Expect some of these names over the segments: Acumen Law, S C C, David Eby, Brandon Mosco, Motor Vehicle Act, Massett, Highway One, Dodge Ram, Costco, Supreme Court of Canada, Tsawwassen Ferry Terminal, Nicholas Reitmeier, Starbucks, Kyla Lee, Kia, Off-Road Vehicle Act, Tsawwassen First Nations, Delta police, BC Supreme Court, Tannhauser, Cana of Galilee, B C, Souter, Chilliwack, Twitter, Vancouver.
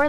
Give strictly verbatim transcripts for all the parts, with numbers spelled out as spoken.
You're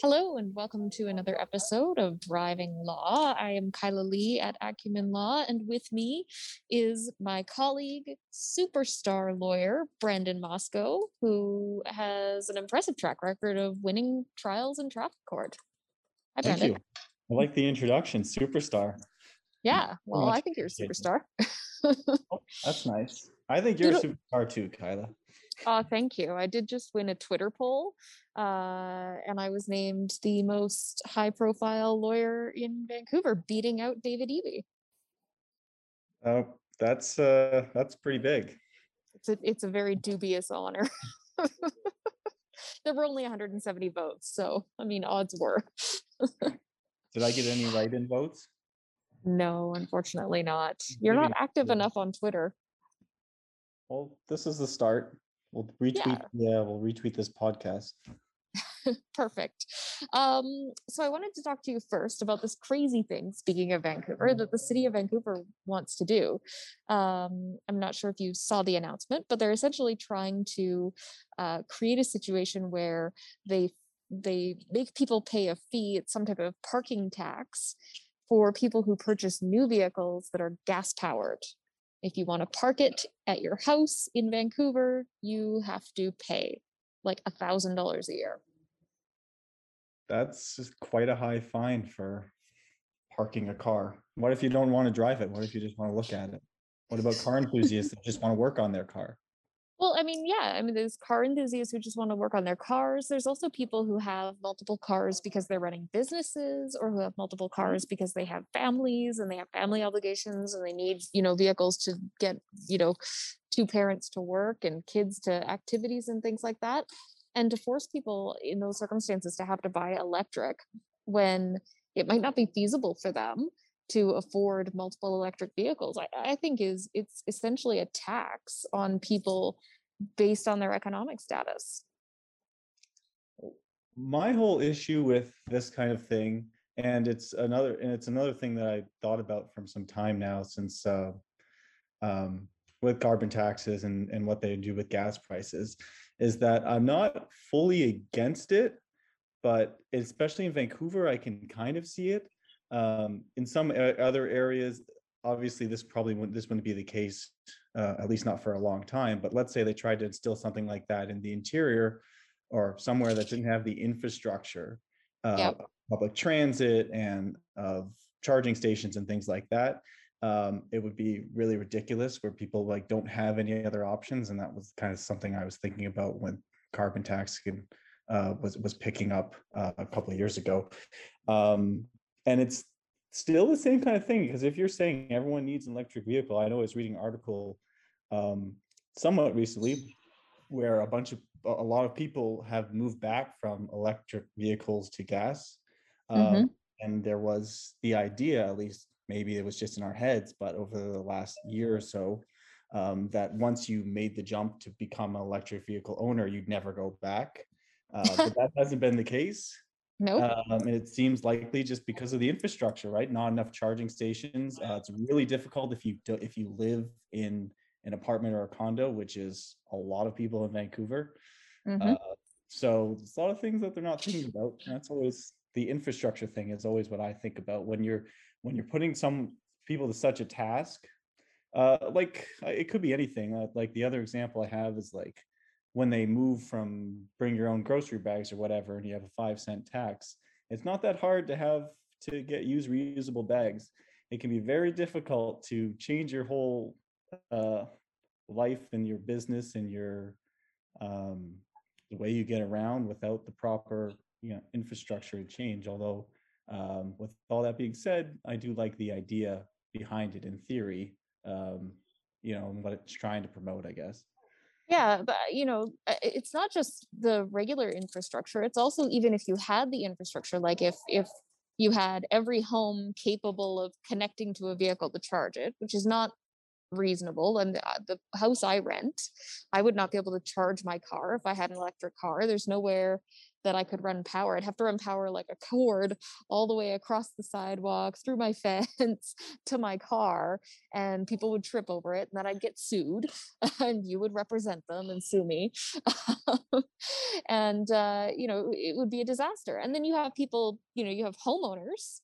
Hello and welcome to another episode of Driving Law. I am Kyla Lee at Acumen Law, and with me is my colleague, superstar lawyer, Brandon Mosco, who has an impressive track record of winning trials in traffic court. Hi, Brandon. Thank you. I like the introduction, superstar. Yeah, well, I think you're a superstar. Oh, that's nice. I think you're a superstar too, Kyla. Oh, thank you. I did just win a Twitter poll, uh, and I was named the most high-profile lawyer in Vancouver, beating out David Eby. Oh, that's uh, that's pretty big. It's a, it's a very dubious honor. There were only one hundred seventy votes, so, I mean, odds were. Did I get any write-in votes? No, unfortunately not. You're not active enough on Twitter. Well, this is the start. We'll retweet. Yeah, yeah we'll retweet this podcast. Perfect. Um, so I wanted to talk to you first about this crazy thing, speaking of Vancouver, that the city of Vancouver wants to do. Um, I'm not sure if you saw the announcement, but they're essentially trying to uh, create a situation where they they make people pay a fee. It's some type of parking tax for people who purchase new vehicles that are gas powered. If you want to park it at your house in Vancouver, you have to pay like a thousand dollars a year. That's just quite a high fine for parking a car. What if you don't want to drive it? What if you just want to look at it? What about car enthusiasts that just want to work on their car? Well, I mean, yeah, I mean, there's car enthusiasts who just want to work on their cars. There's also people who have multiple cars because they're running businesses, or who have multiple cars because they have families and they have family obligations and they need, you know, vehicles to get, you know, two parents to work and kids to activities and things like that. And to force people in those circumstances to have to buy electric when it might not be feasible for them to afford multiple electric vehicles, I, I think is it's essentially a tax on people based on their economic status. My whole issue with this kind of thing, and it's another and it's another thing that I thought about from some time now, since uh, um, with carbon taxes and, and what they do with gas prices, is that I'm not fully against it, but especially in Vancouver, I can kind of see it. Um, in some other areas, obviously, this probably wouldn't, this wouldn't be the case, uh, at least not for a long time. But let's say they tried to instill something like that in the interior, or somewhere that didn't have the infrastructure, uh, yep. public transit and of uh, charging stations and things like that. Um, it would be really ridiculous, where people like don't have any other options. And that was kind of something I was thinking about when carbon tax can, uh, was was picking up uh, a couple of years ago. Um, And it's still the same kind of thing, because if you're saying everyone needs an electric vehicle, I know I was reading an article um, somewhat recently where a bunch of a lot of people have moved back from electric vehicles to gas. Um, mm-hmm. And there was the idea, at least maybe it was just in our heads, but over the last year or so, um, that once you made the jump to become an electric vehicle owner, you'd never go back. Uh, but that hasn't been the case. No, nope. um, and it seems likely just because of the infrastructure, right? Not enough charging stations. Uh, it's really difficult if you do, if you live in an apartment or a condo, which is a lot of people in Vancouver. Mm-hmm. Uh, so there's a lot of things that they're not thinking about. And that's always the infrastructure thing is always what I think about when you're when you're putting some people to such a task. Uh, like it could be anything. Uh, like the other example I have is like, when they move from bring your own grocery bags or whatever, and you have a five cent tax, it's not that hard to have to get use reusable bags. It can be very difficult to change your whole uh, life and your business and your um, the way you get around without the proper you know infrastructure to change. Although, um, with all that being said, I do like the idea behind it in theory, um, you know, and what it's trying to promote, I guess. Yeah, but, you know, it's not just the regular infrastructure. It's also even if you had the infrastructure, like if if you had every home capable of connecting to a vehicle to charge it, which is not reasonable. And the, the house I rent, I would not be able to charge my car if I had an electric car. There's nowhere that I could run power. I'd have to run power like a cord all the way across the sidewalk, through my fence, to my car, and people would trip over it, and then I'd get sued, and you would represent them and sue me. and, uh, you know, it would be a disaster. And then you have people, you know, you have homeowners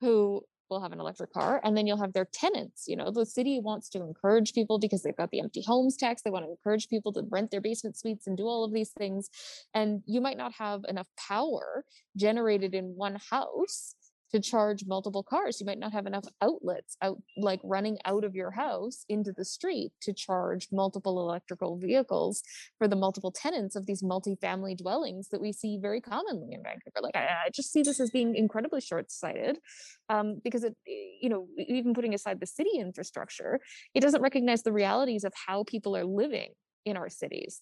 who will have an electric car, and then you'll have their tenants. You know, the city wants to encourage people because they've got the empty homes tax. They want to encourage people to rent their basement suites and do all of these things. And you might not have enough power generated in one house to charge multiple cars. You might not have enough outlets out, like running out of your house into the street to charge multiple electrical vehicles for the multiple tenants of these multifamily dwellings that we see very commonly in Vancouver. Like, I, I just see this as being incredibly short-sighted um, because it, you know, even putting aside the city infrastructure, it doesn't recognize the realities of how people are living in our cities.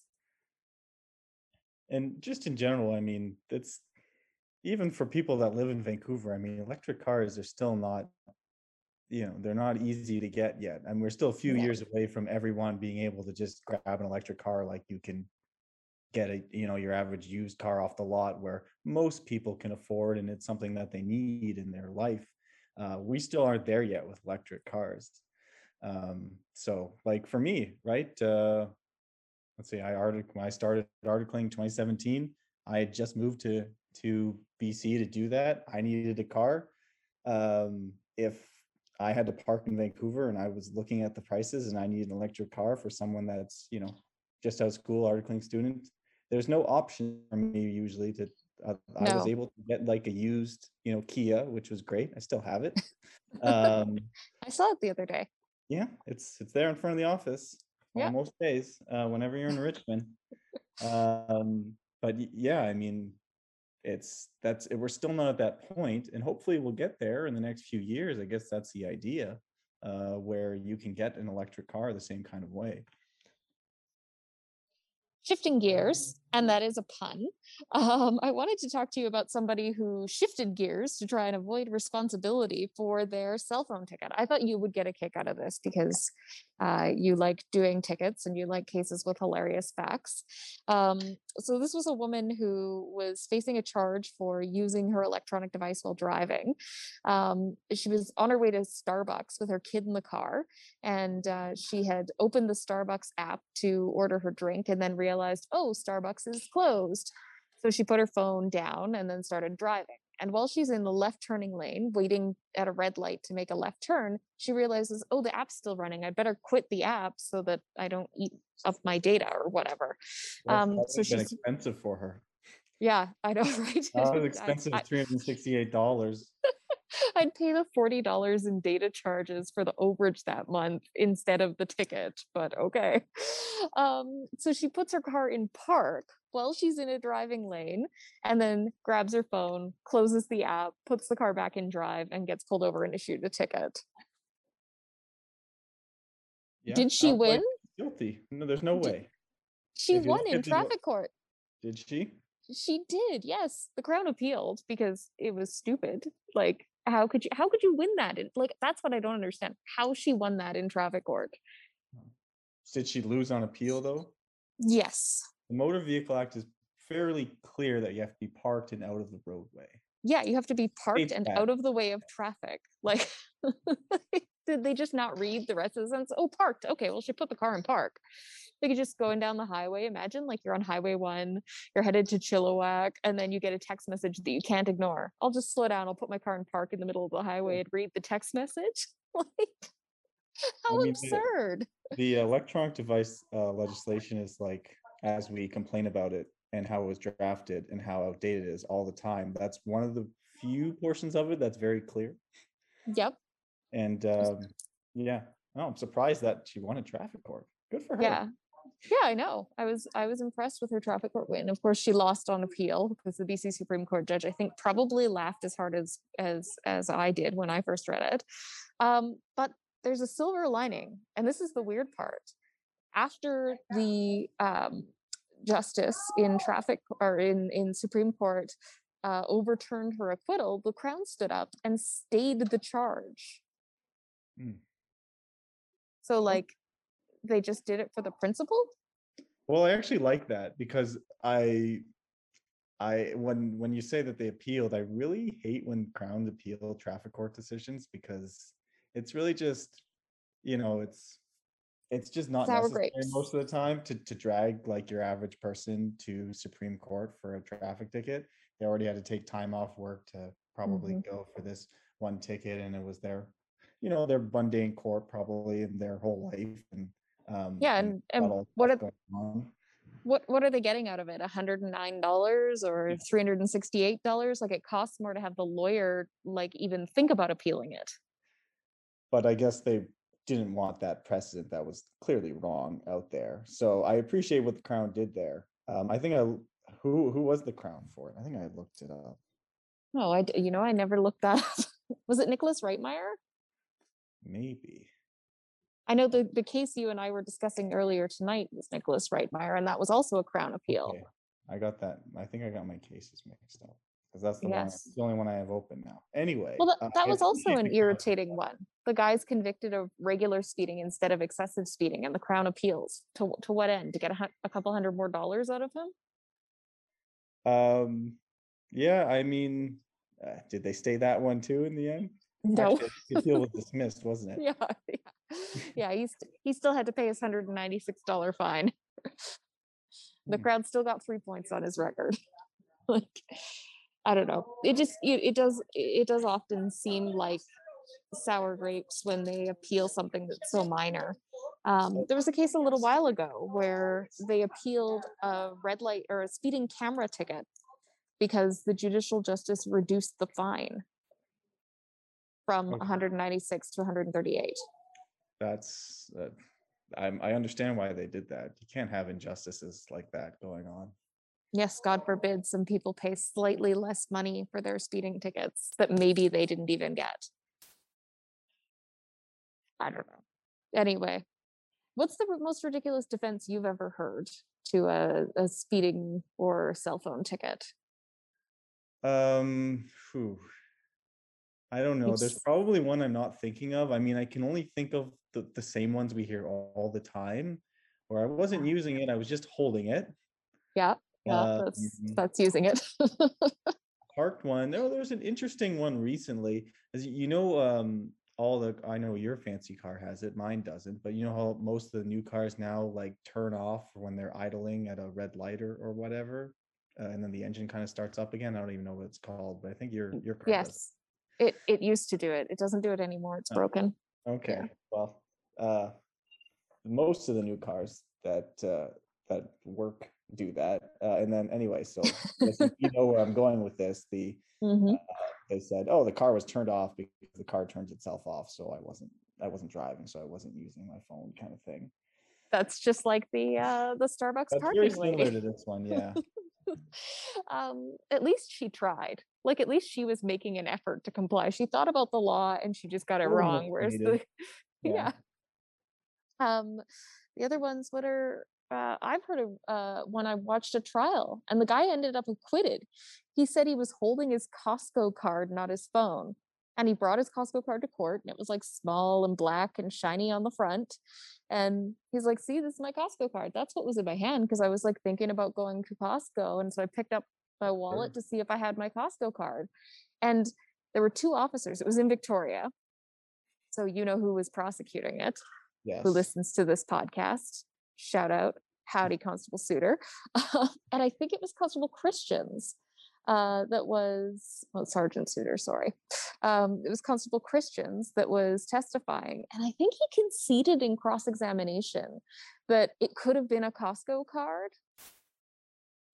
And just in general, I mean, that's, even for people that live in Vancouver, I mean, electric cars are still not, you know, they're not easy to get yet. I mean, we're still a few yeah. years away from everyone being able to just grab an electric car like you can get a, you know, your average used car off the lot where most people can afford, and it's something that they need in their life. Uh, we still aren't there yet with electric cars. Um, so like for me, right? Uh, let's see, I, artic- I started articling twenty seventeen. I had just moved to to B C to do that. I needed a car. Um, if I had to park in Vancouver and I was looking at the prices and I needed an electric car for someone that's, you know, just out of school, articling student, there's no option for me usually to, uh, no. I was able to get like a used, you know, Kia, which was great. I still have it. Um, I saw it the other day. Yeah, it's it's there in front of the office yeah. on most days, uh, whenever you're in Richmond. Um, but yeah, I mean, it's that's we're still not at that point, and hopefully we'll get there in the next few years. I guess that's the idea, uh, where you can get an electric car the same kind of way. Shifting gears, and that is a pun. Um, I wanted to talk to you about somebody who shifted gears to try and avoid responsibility for their cell phone ticket. I thought you would get a kick out of this because uh, you like doing tickets and you like cases with hilarious facts. Um, so this was a woman who was facing a charge for using her electronic device while driving. Um, she was on her way to Starbucks with her kid in the car, and uh, she had opened the Starbucks app to order her drink and then realized realized, oh, Starbucks is closed. So she put her phone down and then started driving. And while she's in the left turning lane, waiting at a red light to make a left turn, she realizes, oh, the app's still running. I better quit the app so that I don't eat up my data or whatever. Well, um, so she's expensive for her. Yeah, I know, right? That was expensive, three hundred sixty-eight dollars. I'd pay the forty dollars in data charges for the overage that month instead of the ticket, but okay. Um, so she puts her car in park while she's in a driving lane and then grabs her phone, closes the app, puts the car back in drive, and gets pulled over and issued a ticket. Yeah, Did she win? Guilty. No, there's no Did, way. She if won in traffic court. Did she? She did, yes. The Crown appealed because it was stupid. Like, how could you how could you win that? Like, that's what I don't understand. How she won that in traffic court. Did she lose on appeal though? Yes. The Motor Vehicle Act is fairly clear that you have to be parked and out of the roadway. Yeah, you have to be parked it's and bad. out of the way of traffic. Like, did they just not read the rest of the sentence? Oh, parked. Okay, well, she put the car in park. They could just going down the highway. Imagine like you're on Highway One, you're headed to Chilliwack, and then you get a text message that you can't ignore. I'll just slow down. I'll put my car in park in the middle of the highway and read the text message. Like, how I mean, absurd. The, the electronic device uh, legislation is like, as we complain about it and how it was drafted and how outdated it is all the time. That's one of the few portions of it that's very clear. Yep. And um, yeah, no, I'm surprised that she won a traffic court. Good for her. Yeah. Yeah, I know. I was I was impressed with her traffic court win. Of course, she lost on appeal because the B C Supreme Court judge, I think, probably laughed as hard as as as I did when I first read it. Um, but there's a silver lining, and this is the weird part. After the um, justice in traffic or in in Supreme Court uh, overturned her acquittal, the Crown stood up and stayed the charge. Mm. So like they just did it for the principle? Well, I actually like that, because I I when when you say that they appealed, I really hate when Crowns appeal traffic court decisions, because it's really just, you know, it's it's just not Sour necessary grapes. Most of the time to to drag like your average person to Supreme Court for a traffic ticket. They already had to take time off work to probably mm-hmm. go for this one ticket, and it was their, you know, their mundane court probably in their whole life. And um yeah, and, and, and what are what what are they getting out of it? one hundred nine dollars or three hundred sixty-eight dollars? Like it costs more to have the lawyer like even think about appealing it. But I guess they didn't want that precedent that was clearly wrong out there. So I appreciate what the Crown did there. Um, I think I who who was the Crown for it? I think I looked it up. No, I you know I never looked that up. Was it Nicholas Reitmeier? Maybe. I know the, the case you and I were discussing earlier tonight was Nicholas Reitmeier, and that was also a Crown appeal. Okay. I got that. I think I got my cases mixed up, because that's the, yes. one, the only one I have open now. Anyway. Well, that, that uh, was also an irritating one. The guy's convicted of regular speeding instead of excessive speeding, and the Crown appeals. To to what end? To get a, a couple hundred more dollars out of him? Um. Yeah, I mean, uh, did they stay that one too in the end? No. Actually, the appeal was dismissed, wasn't it? Yeah. yeah. yeah, he st- he still had to pay his one hundred ninety-six dollars fine. The Crown still got three points on his record. Like, I don't know. It just it, it does it does often seem like sour grapes when they appeal something that's so minor. Um, there was a case a little while ago where they appealed a red light or a speeding camera ticket because the judicial justice reduced the fine from okay. one hundred ninety-six to one hundred thirty-eight. That's, uh, I'm, I understand why they did that. You can't have injustices like that going on. Yes, God forbid some people pay slightly less money for their speeding tickets that maybe they didn't even get. I don't know. Anyway, what's the most ridiculous defense you've ever heard to a, a speeding or cell phone ticket? Um, whew. I don't know. There's probably one I'm not thinking of. I mean, I can only think of the, the same ones we hear all, all the time, where I wasn't using it. I was just holding it. Yeah. Yeah. Um, that's, that's using it. Parked one. No, there was an interesting one recently. As you know, um, all the, I know your fancy car has it, mine doesn't, but you know how most of the new cars now like turn off when they're idling at a red light or, or whatever. Uh, and then the engine kind of starts up again. I don't even know what it's called, but I think your, your car yes. does. It it used to do it. It doesn't do it anymore. It's broken. Okay. Yeah. Well, uh, most of the new cars that uh, that work do that. Uh, and then anyway, so you know where I'm going with this. The mm-hmm. uh, they said, oh, the car was turned off because the car turns itself off. So I wasn't I wasn't driving, so I wasn't using my phone, kind of thing. That's just like the uh, the Starbucks That's parking. Very similar to this one, yeah. Um, at least she tried. Like, at least she was making an effort to comply. She thought about the law and she just got it wrong. Whereas the, yeah. yeah. Um, the other ones, what are, uh, I've heard of uh, when I watched a trial and the guy ended up acquitted. He said he was holding his Costco card, not his phone. And he brought his Costco card to court, and it was like small and black and shiny on the front. And he's like, see, this is my Costco card. That's what was in my hand, because I was like thinking about going to Costco. And so I picked up my wallet to see if I had my Costco card. And there were two officers. It was in Victoria. So you know who was prosecuting it, yes. who listens to this podcast. Shout out, howdy, Constable Souter. And I think it was Constable Christians. Uh, that was well, Sergeant Souter, sorry. Um, it was Constable Christians that was testifying. And I think he conceded in cross-examination that it could have been a Costco card.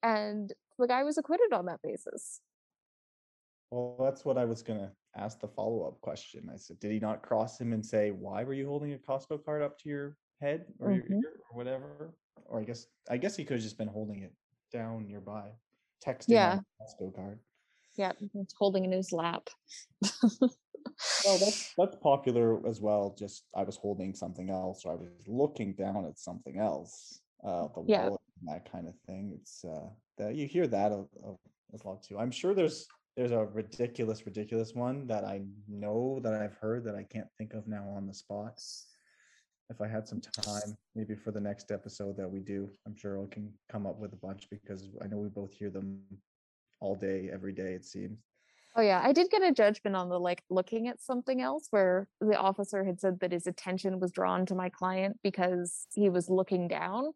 And the guy was acquitted on that basis. Well, that's what I was going to ask the follow-up question. I said, did he not cross him and say, why were you holding a Costco card up to your head or mm-hmm. your ear or whatever? Or I guess I guess he could have just been holding it down nearby. Texting yeah. Costco card. Yeah, it's holding in his lap. Well, that's that's popular as well. Just I was holding something else, or I was looking down at something else. Uh, the yeah. wallet and that kind of thing. It's uh, that you hear that a, a, a lot too. I'm sure there's there's a ridiculous, ridiculous one that I know that I've heard that I can't think of now on the spot. if I had some time, maybe for the next episode that we do, I'm sure I can come up with a bunch, because I know we both hear them all day, every day, it seems. Oh yeah, I did get a judgment on the like looking at something else, where the officer had said that his attention was drawn to my client because he was looking down,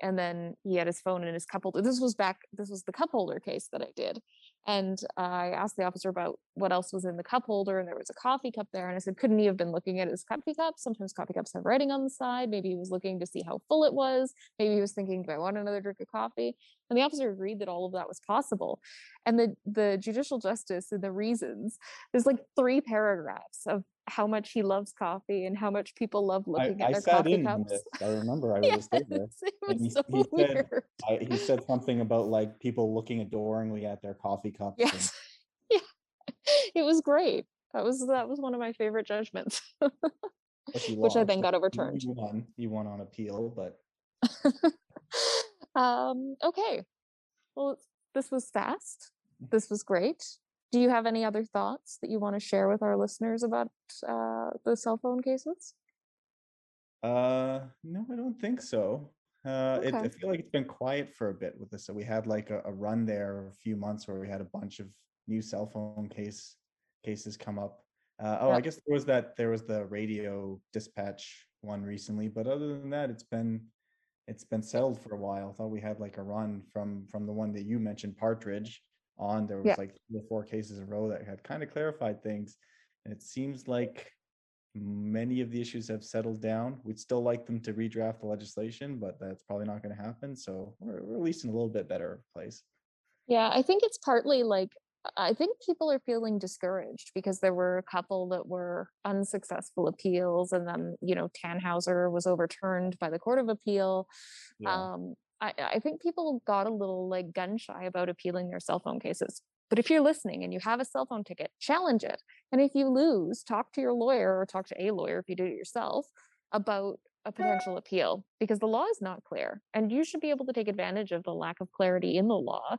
and then he had his phone in his cup holder. This was back, this was the cup holder case that I did. And uh, I asked the officer about what else was in the cup holder, and there was a coffee cup there. And I said, couldn't he have been looking at his coffee cup? Sometimes coffee cups have writing on the side. Maybe he was looking to see how full it was. Maybe he was thinking, do I want another drink of coffee? And the officer agreed that all of that was possible. And the, the judicial justice and the reasons, there's like three paragraphs of how much he loves coffee and how much people love looking I, at their coffee cups. This. I remember I was yes, there. It was he, so he weird. Said, I, he said something about like people looking adoringly at their coffee cups. Yes. And... yeah, it was great. That was that was one of my favorite judgments, which I then got overturned. You won. You won on appeal, but um, okay. Well, this was fast. This was great. Do you have any other thoughts that you want to share with our listeners about uh, the cell phone cases? Uh, no, I don't think so. Uh, okay. it, I feel like it's been quiet for a bit with this. So we had like a, a run there a few months where we had a bunch of new cell phone case cases come up. Uh, oh, yeah. I guess there was that there was the radio dispatch one recently, but other than that, it's been it's been settled for a while. I thought we had like a run from from the one that you mentioned, Partridge. On there was yeah. like three or four cases in a row that had kind of clarified things, and it seems like many of the issues have settled down. We'd still like them to redraft the legislation, but that's probably not going to happen, so we're, we're at least in a little bit better place. Yeah, I think it's partly like I think people are feeling discouraged because there were a couple that were unsuccessful appeals, and then you know Tannhauser was overturned by the Court of Appeal. Yeah. um I, I think people got a little like gun shy about appealing their cell phone cases. But if you're listening and you have a cell phone ticket, challenge it. And if you lose, talk to your lawyer or talk to a lawyer if you do it yourself about a potential appeal, because the law is not clear. And you should be able to take advantage of the lack of clarity in the law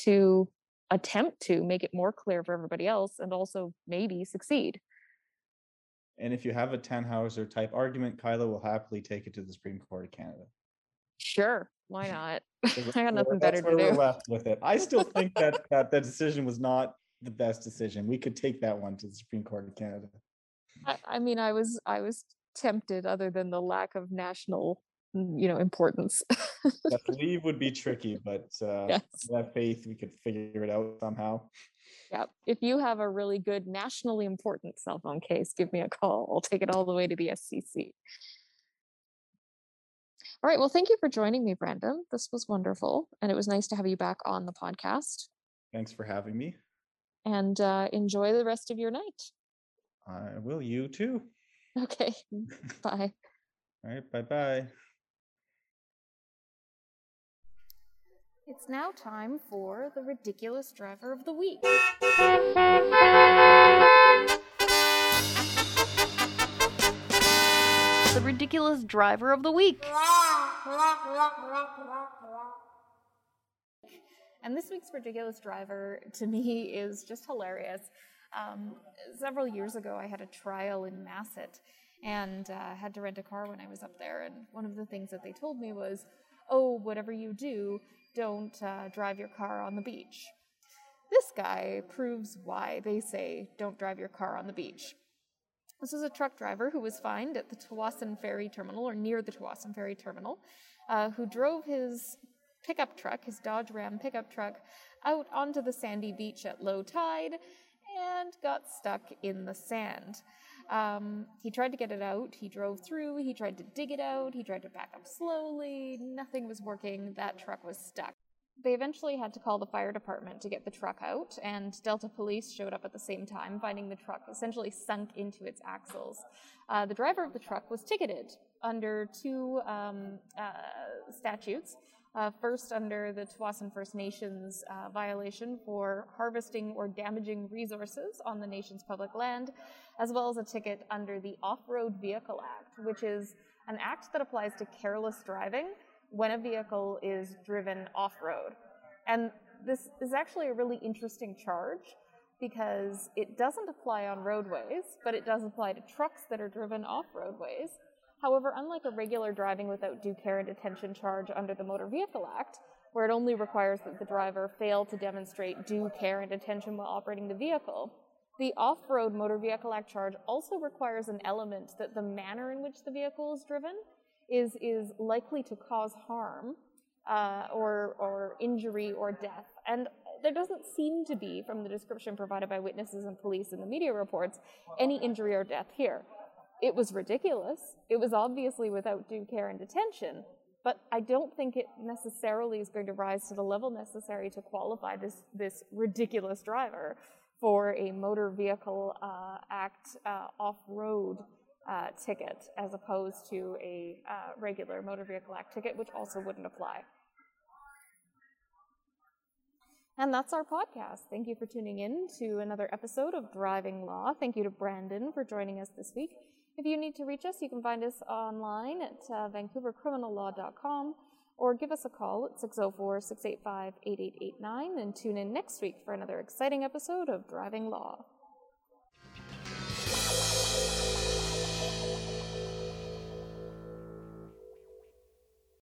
to attempt to make it more clear for everybody else and also maybe succeed. And if you have a Tannhauser type argument, Kyla will happily take it to the Supreme Court of Canada. Sure. Why not? I got nothing better to do. We're left with it. I still think that, that the decision was not the best decision. We could take that one to the Supreme Court of Canada. I, I mean, I was I was tempted, other than the lack of national, you know, importance. That leave would be tricky, but uh, yes. I have faith we could figure it out somehow. Yeah. If you have a really good nationally important cell phone case, give me a call. I'll take it all the way to the S C C. All right. Well, thank you for joining me, Brandon. This was wonderful. And it was nice to have you back on the podcast. Thanks for having me. And uh, enjoy the rest of your night. I will. You too. Okay. Bye. All right. Bye-bye. It's now time for the Ridiculous Driver of the Week. The Ridiculous Driver of the Week. And this week's ridiculous driver, to me, is just hilarious. Um, several years ago, I had a trial in Massett and uh, had to rent a car when I was up there. And one of the things that they told me was, oh, whatever you do, don't uh, drive your car on the beach. This guy proves why they say don't drive your car on the beach. This was a truck driver who was fined at the Tsawwassen Ferry Terminal, or near the Tsawwassen Ferry Terminal, uh, who drove his pickup truck, his Dodge Ram pickup truck, out onto the sandy beach at low tide and got stuck in the sand. Um, he tried to get it out. He drove through. He tried to dig it out. He tried to back up slowly. Nothing was working. That truck was stuck. They eventually had to call the fire department to get the truck out, and Delta police showed up at the same time, finding the truck essentially sunk into its axles. Uh, the driver of the truck was ticketed under two um, uh, statutes. Uh, first, under the Tsawwassen First Nations uh, violation for harvesting or damaging resources on the nation's public land, as well as a ticket under the Off-Road Vehicle Act, which is an act that applies to careless driving when a vehicle is driven off-road. And this is actually a really interesting charge because it doesn't apply on roadways, but it does apply to trucks that are driven off roadways. However, unlike a regular driving without due care and attention charge under the Motor Vehicle Act, where it only requires that the driver fail to demonstrate due care and attention while operating the vehicle, the Off-Road Motor Vehicle Act charge also requires an element that the manner in which the vehicle is driven is, is likely to cause harm uh, or, or injury or death. And there doesn't seem to be, from the description provided by witnesses and police in the media reports, any injury or death here. It was ridiculous. It was obviously without due care and attention, but I don't think it necessarily is going to rise to the level necessary to qualify this, this ridiculous driver for a Motor Vehicle uh, Act uh, off-road uh, ticket, as opposed to a uh, regular Motor Vehicle Act ticket, which also wouldn't apply. And that's our podcast. Thank you for tuning in to another episode of Driving Law. Thank you to Brandon for joining us this week. If you need to reach us, you can find us online at uh, Vancouver Criminal Law dot com, or give us a call at six oh four, six eight five, eight eight eight nine, and tune in next week for another exciting episode of Driving Law.